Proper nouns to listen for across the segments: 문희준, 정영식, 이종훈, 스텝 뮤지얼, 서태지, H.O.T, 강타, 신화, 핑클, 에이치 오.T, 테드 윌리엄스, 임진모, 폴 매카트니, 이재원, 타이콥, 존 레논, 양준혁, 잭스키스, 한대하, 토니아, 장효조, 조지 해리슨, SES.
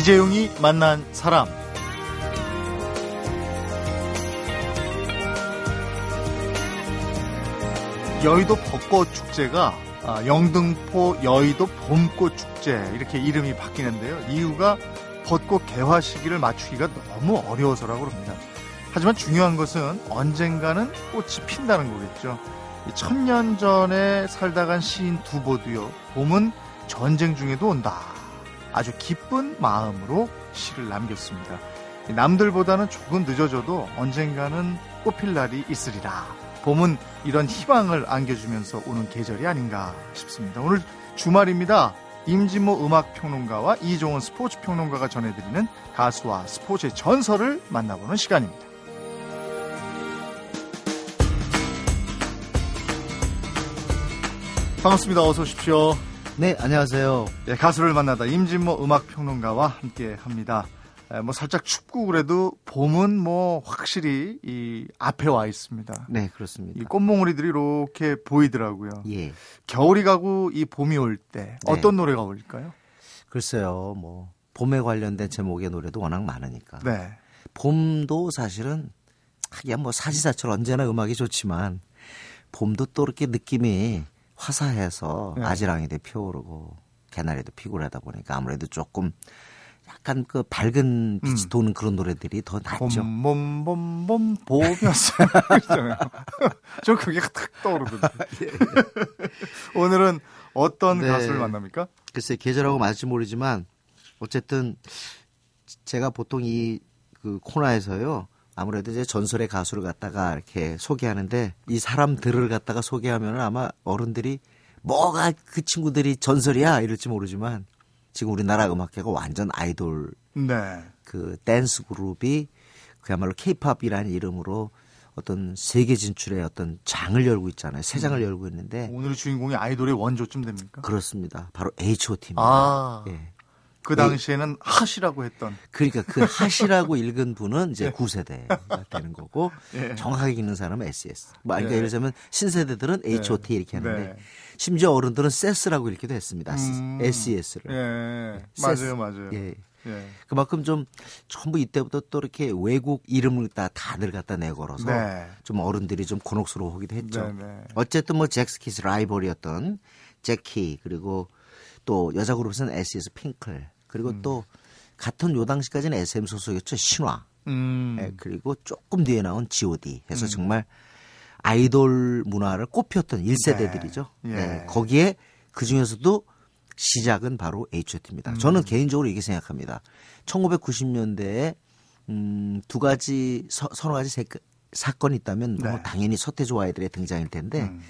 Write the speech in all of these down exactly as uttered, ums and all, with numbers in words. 이재용이 만난 사람. 여의도 벚꽃 축제가 영등포 여의도 봄꽃 축제 이렇게 이름이 바뀌는데요. 이유가 벚꽃 개화 시기를 맞추기가 너무 어려워서라고 합니다. 하지만 중요한 것은 언젠가는 꽃이 핀다는 거겠죠. 천년 전에 살다 간 시인 두보도요, 봄은 전쟁 중에도 온다, 아주 기쁜 마음으로 시를 남겼습니다. 남들보다는 조금 늦어져도 언젠가는 꽃필 날이 있으리라. 봄은 이런 희망을 안겨주면서 오는 계절이 아닌가 싶습니다. 오늘 주말입니다. 임진모 음악평론가와 이종훈 스포츠평론가가 전해드리는 가수와 스포츠의 전설을 만나보는 시간입니다. 반갑습니다. 어서 오십시오. 네, 안녕하세요. 네, 가수를 만나다 임진모 음악평론가와 함께합니다. 뭐 살짝 춥고 그래도 봄은 뭐 확실히 이 앞에 와 있습니다. 네, 그렇습니다. 이 꽃몽우리들이 이렇게 보이더라고요. 예. 겨울이 가고 이 봄이 올 때 어떤 네. 노래가 어울릴까요? 글쎄요, 뭐 봄에 관련된 제목의 노래도 워낙 많으니까. 네. 봄도 사실은 하긴 뭐 사시사철 언제나 음악이 좋지만 봄도 또 이렇게 느낌이 화사해서 네. 아지랑이도 피어오르고 개나리도 피고 그러다 보니까 아무래도 조금 약간 그 밝은 빛이 음. 도는 그런 노래들이 더 낫죠. 봄봄봄봄 봄이었어요. 저 그게 탁 떠오르거든요. 예, 예. 오늘은 어떤 네. 가수를 만납니까? 글쎄 계절하고 맞을지 모르지만 어쨌든 제가 보통 이 그 코너에서요. 아무래도 이제 전설의 가수를 갖다가 이렇게 소개하는데 이 사람들을 갖다가 소개하면 아마 어른들이 뭐가 그 친구들이 전설이야 이럴지 모르지만 지금 우리나라 음악계가 완전 아이돌 네. 그 댄스 그룹이 그야말로 케이팝이라는 이름으로 어떤 세계 진출의 어떤 장을 열고 있잖아요. 새 장을 열고 있는데 오늘의 주인공이 아이돌의 원조쯤 됩니까? 그렇습니다. 바로 에이치 오.T입니다. 아, 예. 그 당시에는 핫이라고 했던. 그러니까 그 핫이라고 읽은 분은 이제 예. 구세대가 되는 거고 예. 정확하게 읽는 사람은 에스 이 에스. 뭐 그러니까 예. 예를 들자면 신세대들은 에이치 오.T 이렇게 하는데 네. 심지어 어른들은 에스 이 에스라고 읽기도 했습니다. 음. 에스 이 에스를. 예. 맞아요, 맞아요. 예. 예. 그만큼 좀 전부 이때부터 또 이렇게 외국 이름을 다 다들 갖다 내걸어서 네. 좀 어른들이 좀 곤혹스러워하기도 했죠. 네, 네. 어쨌든 뭐 잭스키스 라이벌이었던 잭키 그리고 또 여자 그룹에서는 에스 이 에스 핑클 그리고 음. 또 같은 요 당시까지는 에스 엠 소속이었죠. 신화 음. 예, 그리고 조금 뒤에 나온 지 오.D 해서 음. 정말 아이돌 문화를 꽃피웠던 일 세대들이죠. 네. 예. 예, 거기에 그중에서도 시작은 바로 에이치 오.T입니다. 음. 저는 개인적으로 이렇게 생각합니다. 천구백구십 년대에 음, 두 가지 서, 서너 가지 세, 사건이 있다면 네. 뭐 당연히 서태지와 아이들의 등장일 텐데 음.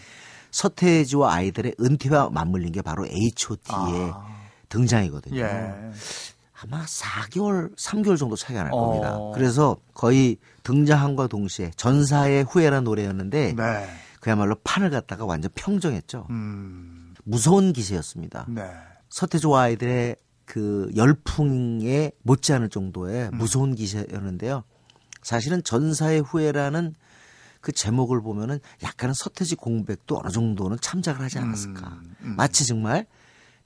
서태지와 아이들의 은퇴와 맞물린 게 바로 에이치 오.T의 아. 등장이거든요. 예. 아마 사 개월, 삼 개월 정도 차이가 날 겁니다. 어. 그래서 거의 등장함과 동시에 전사의 후회라는 노래였는데 네. 그야말로 판을 갖다가 완전 평정했죠. 음. 무서운 기세였습니다. 네. 서태지와 아이들의 그 열풍에 못지않을 정도의 무서운 음. 기세였는데요. 사실은 전사의 후회라는 그 제목을 보면은 약간은 서태지 공백도 어느 정도는 참작을 하지 않았을까. 음. 음. 마치 정말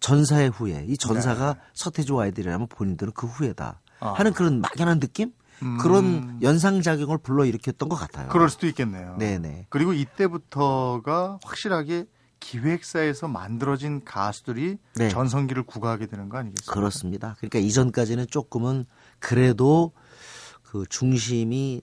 전사의 후예. 이 전사가 네. 서태지와 아이들이라면 본인들은 그 후예다 하는 아. 그런 막연한 느낌? 음. 그런 연상작용을 불러일으켰던 것 같아요. 그럴 수도 있겠네요. 네네. 그리고 이때부터가 확실하게 기획사에서 만들어진 가수들이 네. 전성기를 구가하게 되는 거 아니겠습니까? 그렇습니다. 그러니까 이전까지는 조금은 그래도 그 중심이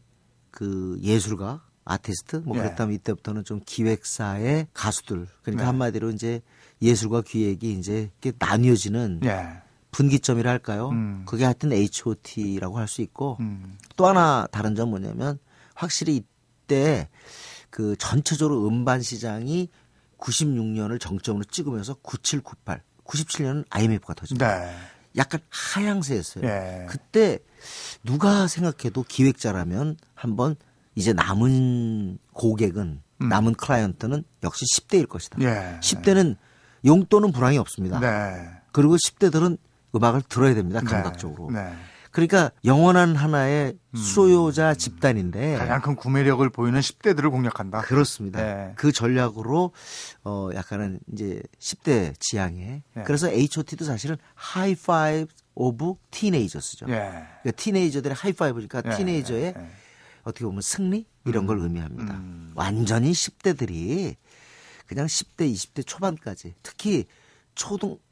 그 예술가, 아티스트 뭐 그랬다면 네. 이때부터는 좀 기획사의 가수들 그러니까 네. 한마디로 이제 예술과 기획이 이제 나뉘어지는 네. 분기점이라 할까요? 음. 그게 하여튼 에이치 오.T라고 할 수 있고 음. 또 하나 다른 점 뭐냐면 확실히 이때 그 전체적으로 음반 시장이 구십육 년을 정점으로 찍으면서 구십칠, 구십팔, 구십칠 년은 아이 엠 에프가 터집니다. 네. 약간 하향세였어요. 네. 그때 누가 생각해도 기획자라면 한번 이제 남은 고객은 음. 남은 클라이언트는 역시 십 대일 것이다. 예. 십 대는 용돈은 불황이 없습니다. 네. 그리고 십 대들은 음악을 들어야 됩니다. 감각적으로. 네. 네. 그러니까 영원한 하나의 수요자 음. 집단인데 가장 큰 구매력을 보이는 십 대들을 공략한다. 그렇습니다. 네. 그 전략으로 어 약간은 이제 십 대 지향에 네. 그래서 에이치 오 티도 사실은 하이 파이브 오브 티네이저스죠. 네. 그러니까 티네이저들의 하이 파이브니까 네. 티네이저의 네. 어떻게 보면 승리 이런 걸 음. 의미합니다. 음. 완전히 십 대들이 그냥 십 대, 이십 대 초반까지 특히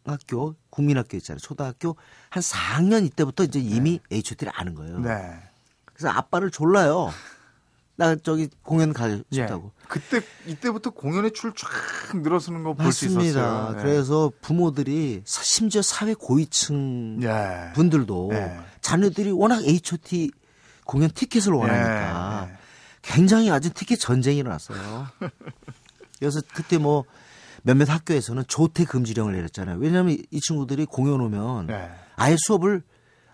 초등학교, 국민학교 있잖아요. 초등학교 한 사 학년 이때부터 이제 이미 네. 에이치 오 티를 아는 거예요. 네. 그래서 아빠를 졸라요. 나 저기 공연 가고 싶다고. 네. 그때 이때부터 공연의 줄 쫙 늘어서는 거 볼 수 있었어요. 네. 그래서 부모들이 심지어 사회 고위층 네. 분들도 네. 자녀들이 워낙 에이치 오 티 공연 티켓을 원하니까 네. 굉장히 아주 티켓 전쟁이 일어났어요. 그래서 그때 뭐 몇몇 학교에서는 조퇴 금지령을 내렸잖아요. 왜냐하면 이 친구들이 공연 오면 네. 아예 수업을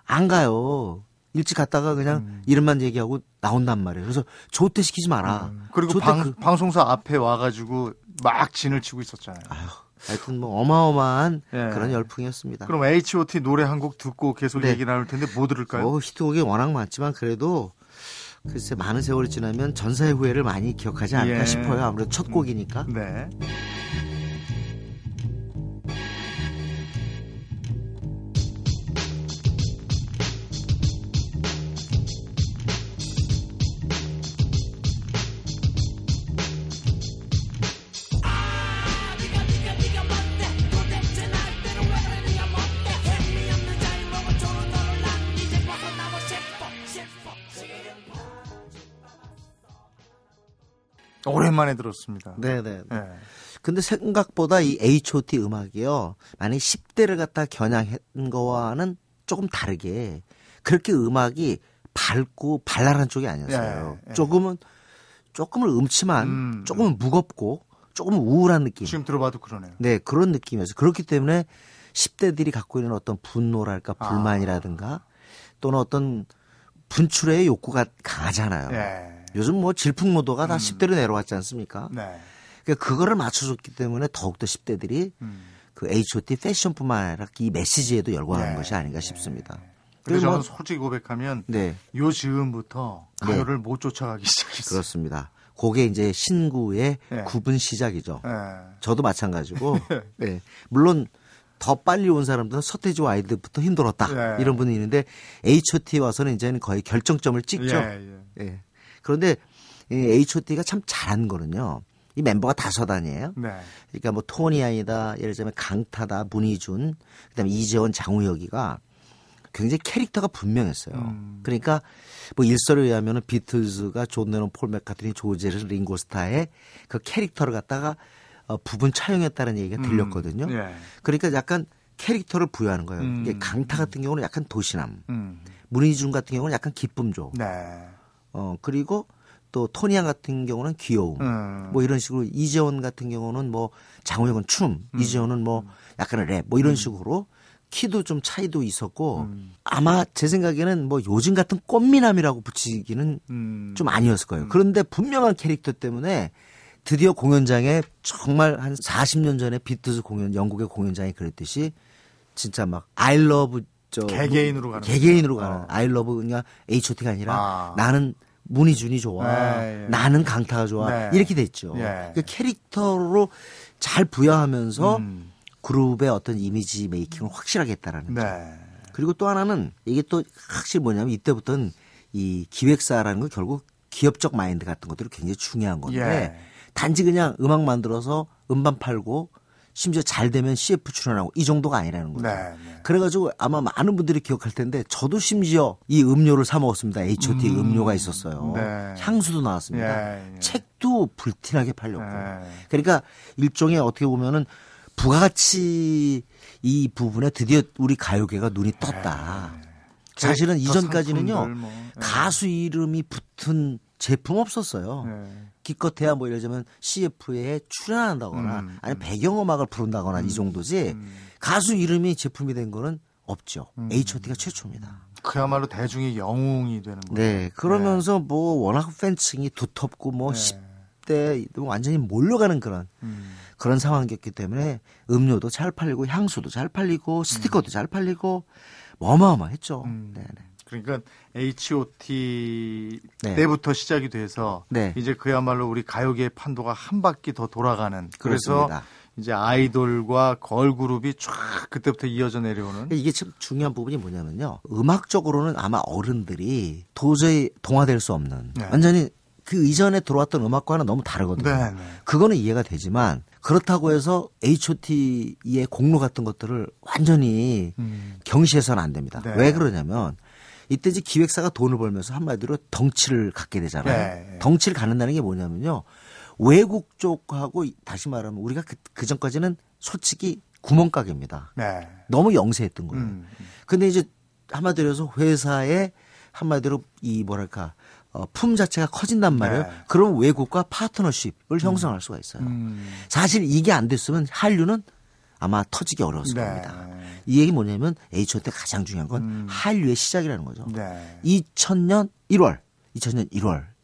안 가요. 일찍 갔다가 그냥 음. 이름만 얘기하고 나온단 말이에요. 그래서 조퇴 시키지 마라. 음. 그리고 방, 그... 방송사 앞에 와가지고 막 진을 치고 있었잖아요. 아유, 하여튼 뭐 어마어마한 네. 그런 열풍이었습니다. 그럼 에이치 오 티 노래 한 곡 듣고 계속 네. 얘기 나눌 텐데 뭐 들을까요? 어, 히트곡이 워낙 많지만 그래도 글쎄 많은 세월이 지나면 전사의 후예를 많이 기억하지 않을까 예. 싶어요. 아무래도 첫 곡이니까. 네. 오랜만에 들었습니다. 네네. 네. 근데 생각보다 이 에이치 오 티 음악이요. 만약에 십 대를 갖다 겨냥한 거와는 조금 다르게 그렇게 음악이 밝고 발랄한 쪽이 아니었어요. 네, 네. 조금은, 조금은 음침한, 음, 조금은 무겁고, 조금은 우울한 느낌. 지금 들어봐도 그러네요. 네, 그런 느낌이었어요. 그렇기 때문에 십 대들이 갖고 있는 어떤 분노랄까, 불만이라든가 아. 또는 어떤 분출의 욕구가 강하잖아요. 네. 요즘 뭐 질풍노도가 다 음. 십 대로 내려왔지 않습니까? 네. 그러니까 그거를 맞춰줬기 때문에 더욱더 십 대들이 음. 그 에이치 오 티 패션뿐만 아니라 이 메시지에도 열광하는 네. 것이 아닌가 싶습니다. 네. 그래서 저는 뭐, 솔직히 고백하면 네. 요 즈음부터 가요를 네. 못 쫓아가기 시작했어요. 그렇습니다. 그게 이제 신구의 네. 구분 시작이죠. 네. 저도 마찬가지고 네. 물론 더 빨리 온 사람들은 서태지 와이드부터 힘들었다 네. 이런 분이 있는데 에이치 오 티 와서는 이제는 거의 결정점을 찍죠. 네. 네. 그런데 이 에이치 오 티가 참 잘한 거는요. 이 멤버가 다서단이에요. 네. 그러니까 뭐 토니아이다, 예를 들면 강타다, 문희준, 그다음에 이재원, 장우혁이가 굉장히 캐릭터가 분명했어요. 음. 그러니까 뭐 일설에 의하면은 비틀스가 존 레논, 폴 매카트니, 조지 해리슨, 링고스타의 그 캐릭터를 갖다가 어, 부분 차용했다는 얘기가 들렸거든요. 음. 예. 그러니까 약간 캐릭터를 부여하는 거예요. 음. 이게 강타 같은 경우는 약간 도시남, 음. 문희준 같은 경우는 약간 기쁨조. 네. 어 그리고 또 토니아 같은 경우는 귀여움 음. 뭐 이런 식으로 이재원 같은 경우는 뭐 장우혁은 춤 음. 이재원은 뭐 약간의 랩 뭐 이런 음. 식으로 키도 좀 차이도 있었고 음. 아마 제 생각에는 뭐 요즘 같은 꽃미남이라고 붙이기는 음. 좀 아니었을 거예요. 그런데 분명한 캐릭터 때문에 드디어 공연장에 정말 한 사십 년 전에 비틀스 공연 영국의 공연장이 그랬듯이 진짜 막 I love 개개인으로 가는 개개인으로 가는 어. I love 그냥 에이치 오 티가 아니라 아. 나는 문희준이 좋아. 네, 예. 나는 강타가 좋아. 네. 이렇게 됐죠. 예. 그 캐릭터로 잘 부여하면서 음. 그룹의 어떤 이미지 메이킹을 확실하게 했다라는 네. 점. 그리고 또 하나는 이게 또 확실히 뭐냐면 이때부터는 이 기획사라는 건 결국 기업적 마인드 같은 것들이 굉장히 중요한 건데 예. 단지 그냥 음악 만들어서 음반 팔고 심지어 잘 되면 씨에프 출연하고 이 정도가 아니라는 거죠. 네, 네. 그래가지고 아마 많은 분들이 기억할 텐데 저도 심지어 이 음료를 사 먹었습니다. 에이치 오 티 음, 음료가 있었어요. 네. 향수도 나왔습니다. 네, 네. 책도 불티나게 팔렸고. 네. 그러니까 일종의 어떻게 보면은 부가가치 이 부분에 드디어 우리 가요계가 눈이 떴다. 네, 네. 사실은 이전까지는요 뭐, 네. 가수 이름이 붙은 제품 없었어요. 네. 기껏해야 뭐 예를 들면 씨에프에 출연한다거나 음, 아니면 음. 배경음악을 부른다거나 음, 이 정도지 음. 가수 이름이 제품이 된 거는 없죠. 음. 에이치 오 티가 최초입니다. 그야말로 대중의 영웅이 되는 거예요. 네. 그러면서 네. 뭐 워낙 팬층이 두텁고 뭐 네. 십 대 완전히 몰려가는 그런 음. 그런 상황이었기 때문에 음료도 잘 팔리고 향수도 잘 팔리고 스티커도 음. 잘 팔리고 어마어마했죠. 음. 네, 네. 그러니까 에이치 오 티 네. 때부터 시작이 돼서 네. 이제 그야말로 우리 가요계의 판도가 한 바퀴 더 돌아가는. 그래서 그렇습니다. 이제 아이돌과 걸그룹이 쫙 그때부터 이어져 내려오는. 이게 지금 중요한 부분이 뭐냐면요. 음악적으로는 아마 어른들이 도저히 동화될 수 없는 네. 완전히 그 이전에 들어왔던 음악과는 너무 다르거든요. 네, 네. 그거는 이해가 되지만 그렇다고 해서 에이치 오 티의 공로 같은 것들을 완전히 음. 경시해서는 안 됩니다. 네. 왜 그러냐면 이때 이제 기획사가 돈을 벌면서 한마디로 덩치를 갖게 되잖아요. 네, 네. 덩치를 갖는다는 게 뭐냐면요. 외국 쪽하고 다시 말하면 우리가 그, 그 전까지는 솔직히 구멍가게입니다. 네. 너무 영세했던 거예요. 음. 근데 이제 한마디로 해서 회사에 한마디로 이 뭐랄까 어, 품 자체가 커진단 말이에요. 네. 그럼 외국과 파트너십을 음. 형성할 수가 있어요. 음. 사실 이게 안 됐으면 한류는 아마 터지기 어려웠을 네. 겁니다. 이 얘기 뭐냐면 에이치 오 티 가장 중요한 건 음. 한류의 시작이라는 거죠. 네. 이천년 일월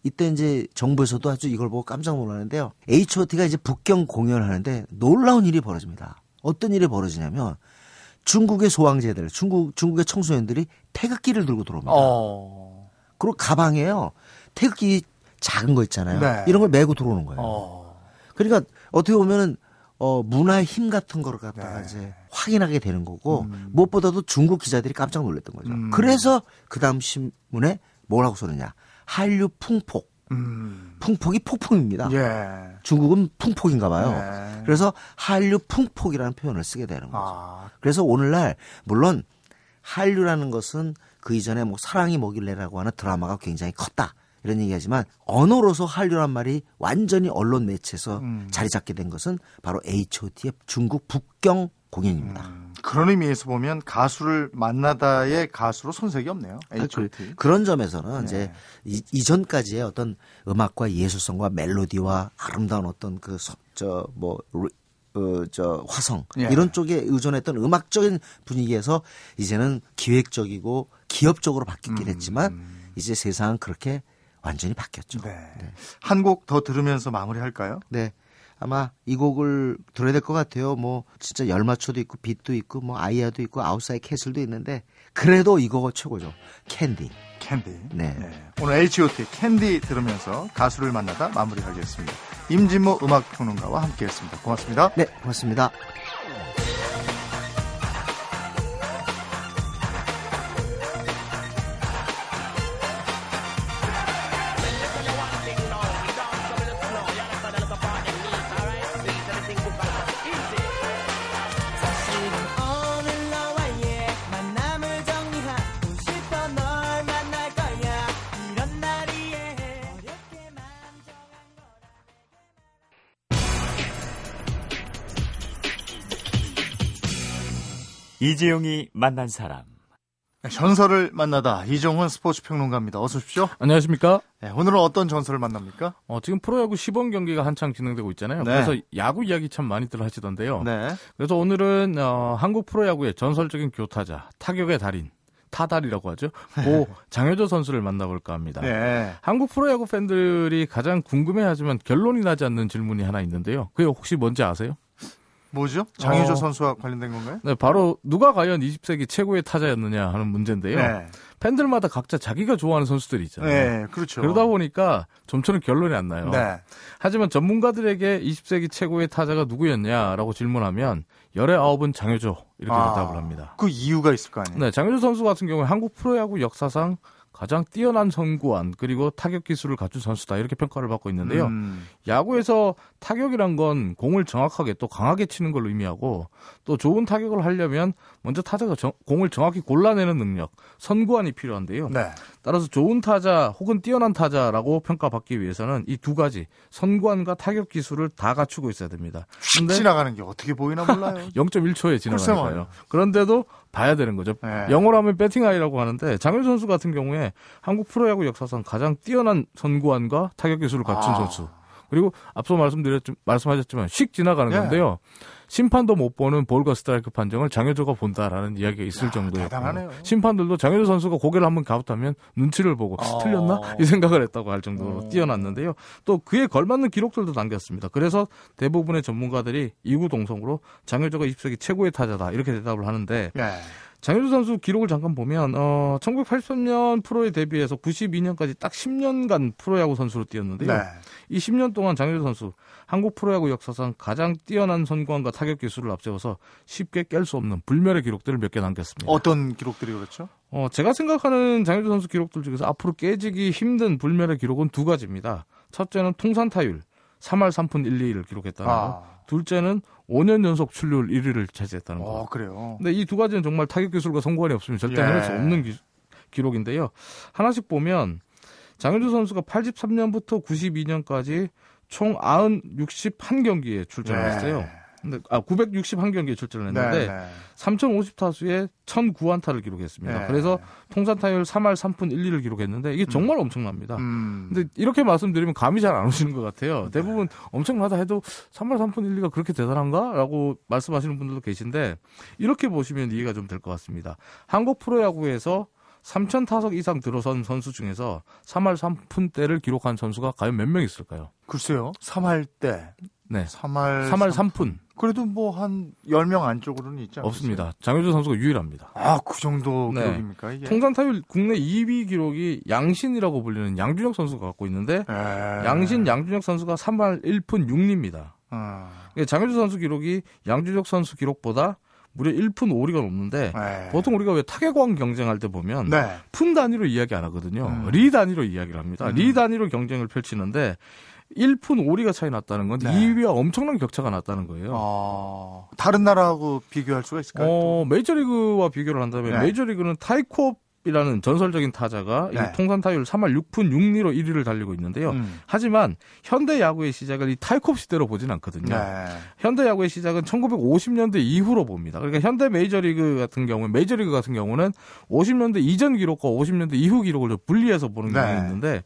이때 이제 정부에서도 아주 이걸 보고 깜짝 놀랐는데요. 에이치 오 티가 이제 북경 공연을 하는데 놀라운 일이 벌어집니다. 어떤 일이 벌어지냐면 중국의 소왕제들, 중국, 중국의 청소년들이 태극기를 들고 들어옵니다. 어... 그리고 가방에요. 태극기 작은 거 있잖아요. 네. 이런 걸 메고 들어오는 거예요. 어... 그러니까 어떻게 보면은 어, 문화의 힘 같은 걸 갖다가 네. 이제 확인하게 되는 거고 음... 무엇보다도 중국 기자들이 깜짝 놀랐던 거죠. 음... 그래서 그 다음 신문에 뭐라고 쓰느냐. 한류 풍폭. 음. 풍폭이 폭풍입니다. 예. 중국은 풍폭인가 봐요. 예. 그래서 한류 풍폭이라는 표현을 쓰게 되는 거죠. 아. 그래서 오늘날 물론 한류라는 것은 그 이전에 뭐 사랑이 뭐길래라고 하는 드라마가 굉장히 컸다. 이런 얘기하지만 언어로서 한류란 말이 완전히 언론 매체에서 음. 자리 잡게 된 것은 바로 에이치 오 티의 중국 북경 공연입니다. 음, 그런 의미에서 보면 가수를 만나다의 가수로 손색이 없네요. 에이치 오 티. 그런 점에서는 네. 이제 이, 이전까지의 어떤 음악과 예술성과 멜로디와 아름다운 어떤 그 저 뭐 어, 저 화성 네. 이런 쪽에 의존했던 음악적인 분위기에서 이제는 기획적이고 기업적으로 바뀌긴 했지만 음. 이제 세상은 그렇게 완전히 바뀌었죠. 네. 네. 한 곡 더 들으면서 마무리할까요? 네. 아마 이 곡을 들어야 될 것 같아요. 뭐 진짜 열마초도 있고 빛도 있고 뭐 아이아도 있고 아웃사이드 캐슬도 있는데 그래도 이거가 최고죠. 캔디. 캔디. 네. 네. 오늘 에이치 오 티 캔디 들으면서 가수를 만나다 마무리하겠습니다. 임진모 음악평론가와 함께했습니다. 고맙습니다. 네, 고맙습니다. 이재용이 만난 사람. 전설을 만나다. 이종훈 스포츠 평론가입니다. 어서 오십시오. 안녕하십니까? 네, 오늘은 어떤 전설을 만납니까? 어, 지금 프로야구 시범 경기가 한창 진행되고 있잖아요. 네. 그래서 야구 이야기 참 많이들 하시던데요. 네. 그래서 오늘은 어, 한국 프로야구의 전설적인 교타자, 타격의 달인. 타달이라고 하죠. 고 장효조 선수를 만나볼까 합니다. 네. 한국 프로야구 팬들이 가장 궁금해하지만 결론이 나지 않는 질문이 하나 있는데요. 그게 혹시 뭔지 아세요? 뭐죠? 장효조 어, 선수와 관련된 건가요? 네, 바로 누가 과연 이십 세기 최고의 타자였느냐 하는 문제인데요. 네. 팬들마다 각자 자기가 좋아하는 선수들이 있잖아요. 네, 그렇죠. 그러다 보니까 좀처럼 결론이 안 나요. 네. 하지만 전문가들에게 이십 세기 최고의 타자가 누구였냐라고 질문하면 열의 아홉은 장효조 이렇게 아, 대답을 합니다. 그 이유가 있을 거 아니에요? 네, 장효조 선수 같은 경우에 한국 프로야구 역사상 가장 뛰어난 선구안 그리고 타격 기술을 갖춘 선수다 이렇게 평가를 받고 있는데요. 음. 야구에서 타격이란 건 공을 정확하게 또 강하게 치는 걸 의미하고 또 좋은 타격을 하려면 먼저 타자가 정, 공을 정확히 골라내는 능력, 선구안이 필요한데요. 네. 따라서 좋은 타자 혹은 뛰어난 타자라고 평가받기 위해서는 이 두 가지 선구안과 타격 기술을 다 갖추고 있어야 됩니다. 근데 지나가는 게 어떻게 보이나 몰라요. 영점일 초에 지나가니까요. 그런데도 봐야 되는 거죠. 네. 영어로 하면 배팅 아이라고 하는데 장효조 선수 같은 경우에 한국 프로야구 역사상 가장 뛰어난 선구안과 타격 기술을 갖춘 아. 선수. 그리고 앞서 말씀드렸지, 말씀하셨지만 씩 지나가는 네. 건데요. 심판도 못 보는 볼과 스트라이크 판정을 장효조가 본다라는 이야기가 있을 정도예요. 심판들도 장효조 선수가 고개를 한번 가볍다면 눈치를 보고 어... 틀렸나? 이 생각을 했다고 할 정도로 음... 뛰어났는데요. 또 그에 걸맞는 기록들도 남겼습니다. 그래서 대부분의 전문가들이 이구동성으로 장효조가 이십 세기 최고의 타자다 이렇게 대답을 하는데 예. 장효조 선수 기록을 잠깐 보면 어, 천구백팔십삼 년 프로에 데뷔해서 구십이 년까지 딱 십 년간 프로야구 선수로 뛰었는데요. 네. 이 십 년 동안 장효조 선수 한국 프로야구 역사상 가장 뛰어난 선구안과 타격 기술을 앞세워서 쉽게 깰 수 없는 불멸의 기록들을 몇 개 남겼습니다. 어떤 기록들이 그렇죠? 어, 제가 생각하는 장효조 선수 기록들 중에서 앞으로 깨지기 힘든 불멸의 기록은 두 가지입니다. 첫째는 통산 타율 삼 할 삼 푼 일 이를 기록했다는 거. 아. 둘째는 오 년 연속 출루율 일 위를 차지했다는 거. 아, 그래요. 근데 이 두 가지는 정말 타격 기술과 선구안이 없으면 절대 할 수 예. 없는 기, 기록인데요. 하나씩 보면 장효조 선수가 팔십삼 년부터 구십이 년까지 총 구백육십일 경기에 출전을 네. 했어요. 근데, 아, 구백육십일 경기에 출전을 했는데, 네, 네. 삼천오십 타수에 천구 안타를 기록했습니다. 네. 그래서 통산 타율 삼 할 삼 푼 일 이를 기록했는데, 이게 정말 음. 엄청납니다. 음. 근데 이렇게 말씀드리면 감이 잘 안 오시는 것 같아요. 네. 대부분 엄청나다 해도 삼 할 삼 푼 일 이가 그렇게 대단한가? 라고 말씀하시는 분들도 계신데, 이렇게 보시면 이해가 좀 될 것 같습니다. 한국 프로야구에서 삼천 타석 이상 들어선 선수 중에서 삼 할 삼 푼대를 기록한 선수가 과연 몇 명 있을까요? 글쎄요. 삼 할 대. 네. 삼 할 삼 푼. 그래도 뭐 한 십 명 안쪽으로는 있지 않습니까? 없습니다. 장효조 선수가 유일합니다. 아, 그 정도 네. 기록입니까? 이게? 통산 타율 국내 이 위 기록이 양신이라고 불리는 양준혁 선수가 갖고 있는데 에이. 양신, 양준혁 선수가 삼 할 일 푼 육 리입니다. 아. 장효조 선수 기록이 양준혁 선수 기록보다 무려 일 푼 오 리가 넘는데 네. 보통 우리가 왜 타격왕 경쟁할 때 보면 네. 푼 단위로 이야기 안 하거든요. 음. 리 단위로 이야기를 합니다. 음. 리 단위로 경쟁을 펼치는데 일 푼 오 리가 차이 났다는 건 네. 이 위와 엄청난 격차가 났다는 거예요. 어, 다른 나라하고 비교할 수가 있을까요? 어, 메이저리그와 비교를 한다면 네. 메이저리그는 타이콥 이라는 전설적인 타자가 네. 통산 타율 삼 할 육 푼 육 리로 일 위를 달리고 있는데요. 음. 하지만 현대 야구의 시작을 이 타이콥 시대로 보진 않거든요. 네. 현대 야구의 시작은 천구백오십 년대 이후로 봅니다. 그러니까 현대 메이저리그 같은 경우에 메이저리그 같은 경우는 오십 년대 이전 기록과 오십 년대 이후 기록을 좀 분리해서 보는 경우가 네. 있는데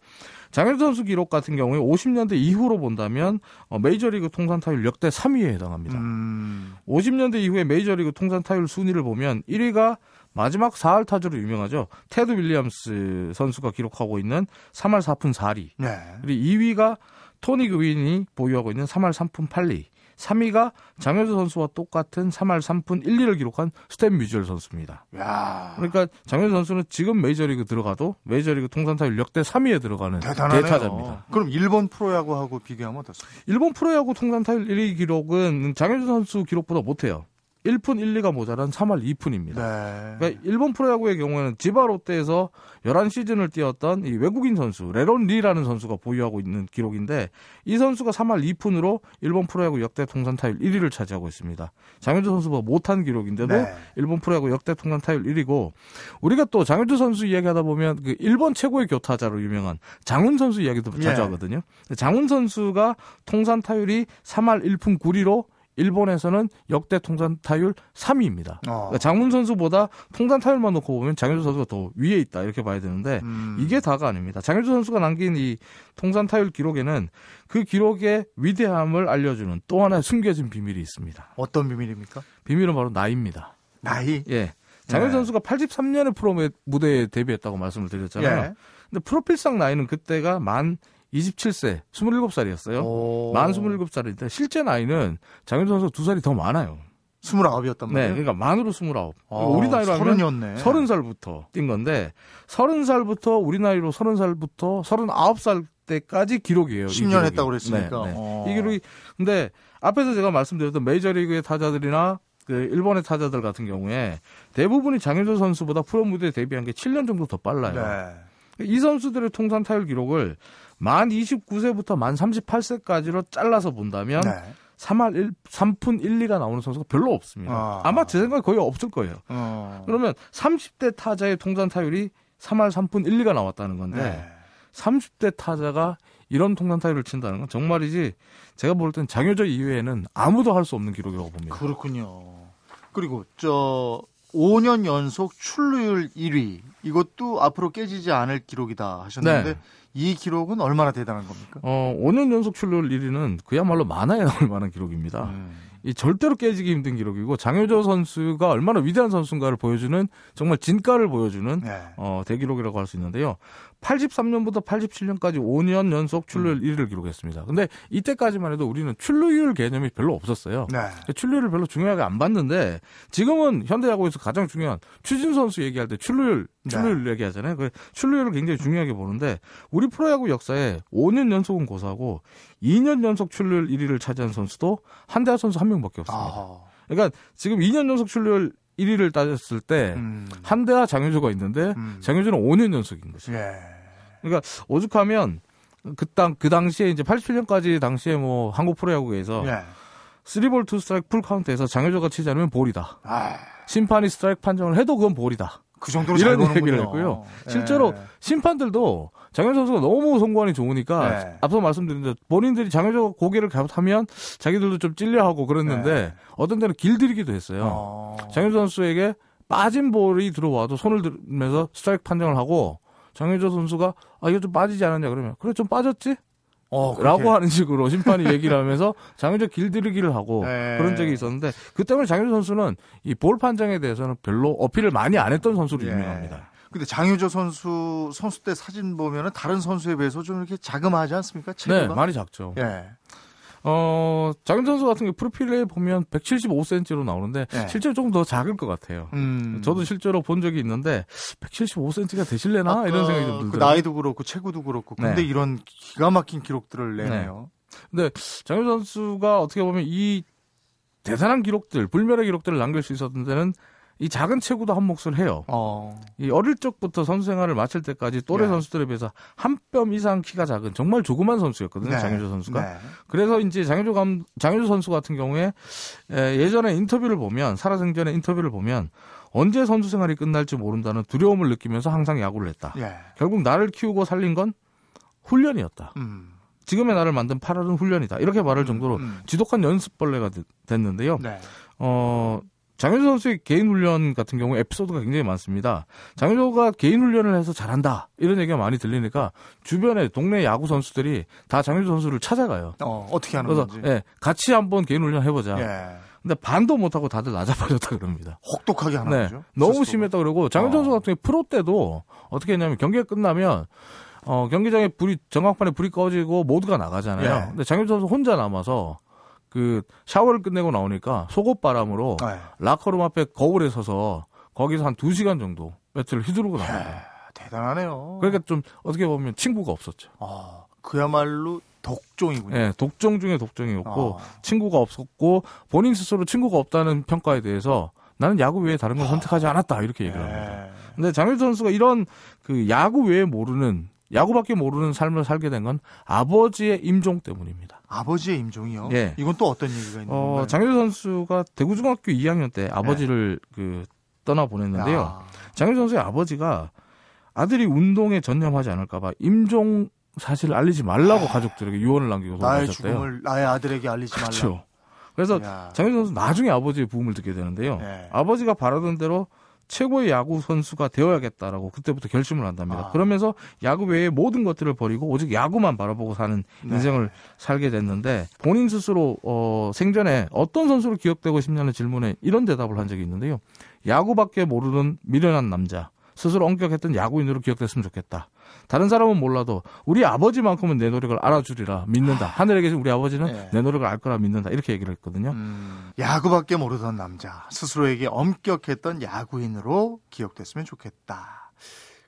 장효조 선수 기록 같은 경우에 오십 년대 이후로 본다면 메이저리그 통산 타율 역대 삼 위에 해당합니다. 음. 오십 년대 이후에 메이저리그 통산 타율 순위를 보면 일 위가 마지막 사 할 타자로 유명하죠. 테드 윌리엄스 선수가 기록하고 있는 삼 할 사 푼 사 리. 네. 그리고 이 위가 토니 그윈이 보유하고 있는 삼 할 삼 푼 팔 리. 삼 위가 장효조 선수와 똑같은 삼 할 삼 푼 일 리를 기록한 스텝 뮤지얼 선수입니다. 야. 그러니까 장효조 선수는 지금 메이저리그 들어가도 메이저리그 통산 타율 역대 삼 위에 들어가는 대단하네요. 대타자입니다. 그럼 일본 프로야구하고 비교하면 어떻습니까? 일본 프로야구 통산 타율 일 위 기록은 장효조 선수 기록보다 못해요. 일 푼 일 리가 모자란 삼 할 이 푼입니다. 네. 그러니까 일본 프로야구의 경우에는 지바 롯데에서 십일 시즌을 뛰었던 이 외국인 선수 레논 리라는 선수가 보유하고 있는 기록인데 이 선수가 삼 할 이 푼으로 일본 프로야구 역대 통산 타율 일 위를 차지하고 있습니다. 장효조 선수보다 못한 기록인데도 네. 일본 프로야구 역대 통산 타율 일 위고 우리가 또 장효조 선수 이야기하다 보면 그 일본 최고의 교타자로 유명한 장훈 선수 이야기도 네. 자주 하거든요. 장훈 선수가 통산 타율이 삼 할 일 푼 구 리로 일본에서는 역대 통산 타율 삼 위입니다. 어. 그러니까 장훈 선수보다 통산 타율만 놓고 보면 장효조 선수가 더 위에 있다 이렇게 봐야 되는데 음. 이게 다가 아닙니다. 장효조 선수가 남긴 이 통산 타율 기록에는 그 기록의 위대함을 알려주는 또 하나의 숨겨진 비밀이 있습니다. 어떤 비밀입니까? 비밀은 바로 나이입니다. 나이? 예. 장효조 네. 선수가 팔십삼 년에 프로 무대에 데뷔했다고 말씀을 드렸잖아요. 예. 근데 프로필상 나이는 그때가 만 이십칠 세, 스물일곱 살이었어요. 만 스물일곱 살인데 실제 나이는 장효조 선수가 두 살이 더 많아요. 스물아홉이었단 말이에요? 네, 그러니까 만으로 스물아홉. 우리 나이로 하면 서른 살부터 뛴 건데 서른 살부터 우리 나이로 서른 살부터 서른아홉 살 때까지 기록이에요. 십 년 했다고 그랬으니까. 네, 네. 이 기록이 근데 앞에서 제가 말씀드렸던 메이저리그의 타자들이나 그 일본의 타자들 같은 경우에 대부분이 장효조 선수보다 프로 무대에 데뷔한 게 칠 년 정도 더 빨라요. 네. 이 선수들의 통산 타율 기록을 만 이십구 세부터 만 삼십팔 세까지로 잘라서 본다면 네. 삼 할 삼 푼 일 리가 나오는 선수가 별로 없습니다. 아. 아마 제 생각에 거의 없을 거예요. 어. 그러면 삼십 대 타자의 통산 타율이 삼 할 삼 푼 일 리가 나왔다는 건데 네. 삼십 대 타자가 이런 통산 타율을 친다는 건 정말이지 제가 볼 땐 장효조 이외에는 아무도 할 수 없는 기록이라고 봅니다. 그렇군요. 그리고 저... 오 년 연속 출루율 일 위 이것도 앞으로 깨지지 않을 기록이다 하셨는데 네. 이 기록은 얼마나 대단한 겁니까? 어, 오 년 연속 출루율 일 위는 그야말로 만화에 나올 만한 기록입니다. 음. 이 절대로 깨지기 힘든 기록이고 장효조 선수가 얼마나 위대한 선수인가를 보여주는 정말 진가를 보여주는 네. 어, 대기록이라고 할 수 있는데요. 팔십삼 년부터 팔십칠 년까지 오 년 연속 출루율 음. 일 위를 기록했습니다. 근데 이때까지만 해도 우리는 출루율 개념이 별로 없었어요. 네. 출루율을 별로 중요하게 안 봤는데 지금은 현대야구에서 가장 중요한 추진 선수 얘기할 때 출루율 출루율 네. 얘기하잖아요. 그래서 출루율을 굉장히 중요하게 보는데 우리 프로야구 역사에 오 년 연속은 고사하고 이 년 연속 출루율 일 위를 차지한 선수도 한대하 선수 한 명밖에 없습니다. 아하. 그러니까 지금 이 년 연속 출루율 일 위를 따졌을 때 음. 한대하 장효조가 있는데 음. 장효조는 오 년 연속인 거죠. 예. 그러니까 오죽하면 그, 당, 그 당시에 이제 팔십칠 년까지 당시에 뭐 한국 프로야구에서 예. 삼 볼 투 스트라이크 풀 카운트에서 장효조가 치지 않으면 볼이다. 아유. 심판이 스트라이크 판정을 해도 그건 볼이다. 그 정도로 이런 잘 얘기를 했고요. 예. 실제로 심판들도 장효조 선수가 너무 송구안이 좋으니까 예. 앞서 말씀드린 대로 본인들이 장효조 고개를 갸웃하면 자기들도 좀 찔려하고 그랬는데 예. 어떤 때는 길들이기도 했어요. 어. 장효조 선수에게 빠진 볼이 들어와도 손을 들면서 스트라이크 판정을 하고 장효조 선수가 아 이거 좀 빠지지 않았냐 그러면 그래 좀 빠졌지? 어, 라고 하는 식으로 심판이 얘기를 하면서 장효조 길들이기를 하고 네. 그런 적이 있었는데 그 때문에 장효조 선수는 이 볼 판정에 대해서는 별로 어필을 많이 안 했던 선수로 유명합니다. 네. 근데 장효조 선수 선수 때 사진 보면은 다른 선수에 비해서 좀 이렇게 자그마하지 않습니까? 체구가? 네, 많이 작죠. 네. 어, 장효조 선수 같은 게 프로필에 보면 백칠십오 센티미터로 나오는데 네. 실제로 조금 더 작을 것 같아요. 음. 저도 실제로 본 적이 있는데 백칠십오 센티미터가 되실래나 이런 생각이 좀 들더라고요. 그 나이도 그렇고 체구도 그렇고 근데 네. 이런 기가 막힌 기록들을 내네요. 네. 근데 장효조 선수가 어떻게 보면 이 대단한 기록들, 불멸의 기록들을 남길 수 있었던 데는 이 작은 체구도 한 몫을 해요. 어. 이 어릴 적부터 선수 생활을 마칠 때까지 또래 네. 선수들에 비해서 한 뼘 이상 키가 작은 정말 조그만 선수였거든요. 네. 장효조 선수가. 네. 그래서 이제 장효조 감 장효조 선수 같은 경우에 예전에 인터뷰를 보면 살아생전의 인터뷰를 보면 언제 선수 생활이 끝날지 모른다는 두려움을 느끼면서 항상 야구를 했다. 네. 결국 나를 키우고 살린 건 훈련이었다. 음. 지금의 나를 만든 파라는 훈련이다. 이렇게 말할 정도로 음, 음. 지독한 연습벌레가 됐는데요. 네. 어. 장효조 선수의 개인 훈련 같은 경우 에피소드가 굉장히 많습니다. 장효조가 개인 훈련을 해서 잘한다 이런 얘기가 많이 들리니까 주변에 동네 야구 선수들이 다 장효조 선수를 찾아가요. 어, 어떻게 하는 그래서, 건지. 예, 같이 한번 개인 훈련 해보자. 예. 근데 반도 못하고 다들 낮아빠졌다 그럽니다. 혹독하게 하는 네, 거죠. 너무 스스로. 심했다 그러고 장효조 선수 같은 게 프로 때도 어떻게 했냐면 경기가 끝나면 어, 경기장에 불이 전광판에 불이 꺼지고 모두가 나가잖아요. 예. 근데 장효조 선수 혼자 남아서 그 샤워를 끝내고 나오니까 속옷바람으로 네. 라커룸 앞에 거울에 서서 거기서 한 두 시간 정도 매트를 휘두르고 나옵니다. 대단하네요. 그러니까 좀 어떻게 보면 친구가 없었죠. 아, 그야말로 독종이군요. 네, 독종 중에 독종이었고 아. 친구가 없었고 본인 스스로 친구가 없다는 평가에 대해서 나는 야구 외에 다른 걸 선택하지 않았다 이렇게 얘기를 합니다. 근데 장효조 선수가 이런 그 야구 외에 모르는 야구밖에 모르는 삶을 살게 된 건 아버지의 임종 때문입니다. 아버지의 임종이요? 네. 이건 또 어떤 얘기가 있는 건가요? 어, 장효조 선수가 대구중학교 이 학년 때 아버지를 네. 그 떠나 보냈는데요. 아. 장효조 선수의 아버지가 아들이 운동에 전념하지 않을까 봐 임종 사실을 알리지 말라고 아. 가족들에게 유언을 남기고 돌아가셨대요. 나의 죽음을 나의 아들에게 알리지 말라. 그렇죠. 그래서 야. 장효조 선수 나중에 아버지의 부음을 듣게 되는데요. 네. 아버지가 바라던 대로 최고의 야구 선수가 되어야겠다라고 그때부터 결심을 한답니다. 아. 그러면서 야구 외에 모든 것들을 버리고 오직 야구만 바라보고 사는 네. 인생을 살게 됐는데 본인 스스로 어, 생전에 어떤 선수로 기억되고 싶냐는 질문에 이런 대답을 한 적이 있는데요. 야구밖에 모르는 미련한 남자, 스스로 엄격했던 야구인으로 기억됐으면 좋겠다. 다른 사람은 몰라도 우리 아버지만큼은 내 노력을 알아주리라 믿는다. 하늘에 계신 우리 아버지는 네. 내 노력을 알 거라 믿는다. 이렇게 얘기를 했거든요. 음, 야구밖에 모르던 남자, 스스로에게 엄격했던 야구인으로 기억됐으면 좋겠다.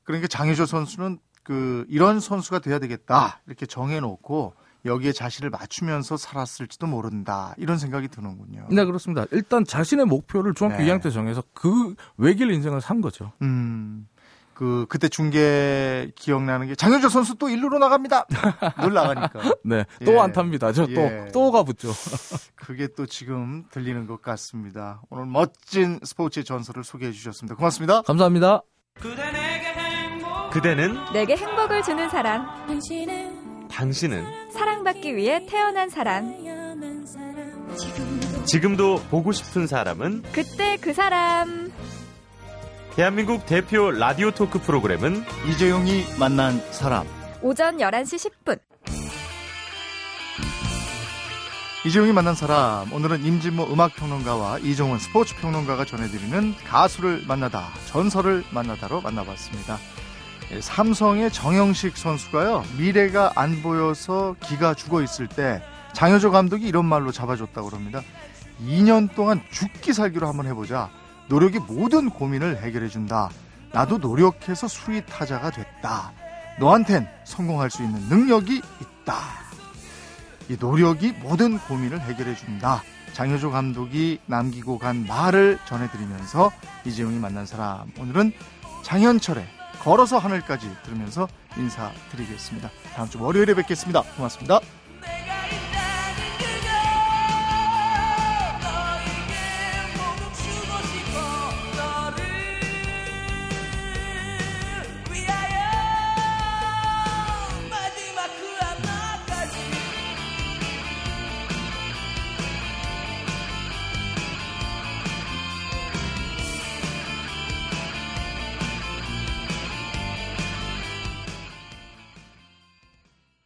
그러니까 장효조 선수는 그 이런 선수가 돼야 되겠다 이렇게 정해놓고 여기에 자신을 맞추면서 살았을지도 모른다. 이런 생각이 드는군요. 네, 그렇습니다. 일단 자신의 목표를 중학교 네. 이 학년 때 정해서 그 외길 인생을 산 거죠. 음, 그, 그때 중계 기억나는 게 장효조 선수 또 일루로 나갑니다. 늘 나가니까. 네, 또 예. 안타입니다. 저 또, 예. 또가 붙죠. 그게 또 지금 들리는 것 같습니다. 오늘 멋진 스포츠의 전설을 소개해 주셨습니다. 고맙습니다. 감사합니다. 그대 내게 행복. 그대는 내게 행복을 주는 사람. 당신은 당신은 사랑받기 위해 태어난 사람. 지금도 보고 싶은 사람은 그때 그 사람. 대한민국 대표 라디오 토크 프로그램은 이재용이 만난 사람. 오전 열한 시 십 분 이재용이 만난 사람, 오늘은 임진모 음악평론가와 이종훈 스포츠평론가가 전해드리는 가수를 만나다, 전설을 만나다로 만나봤습니다. 삼성의 정영식 선수가요, 미래가 안 보여서 기가 죽어 있을 때 장효조 감독이 이런 말로 잡아줬다고 합니다. 이 년 동안 죽기 살기로 한번 해보자. 노력이 모든 고민을 해결해준다. 나도 노력해서 수위 타자가 됐다. 너한텐 성공할 수 있는 능력이 있다. 이 노력이 모든 고민을 해결해준다. 장효조 감독이 남기고 간 말을 전해드리면서 이재용이 만난 사람, 오늘은 장현철의 걸어서 하늘까지 들으면서 인사드리겠습니다. 다음 주 월요일에 뵙겠습니다. 고맙습니다.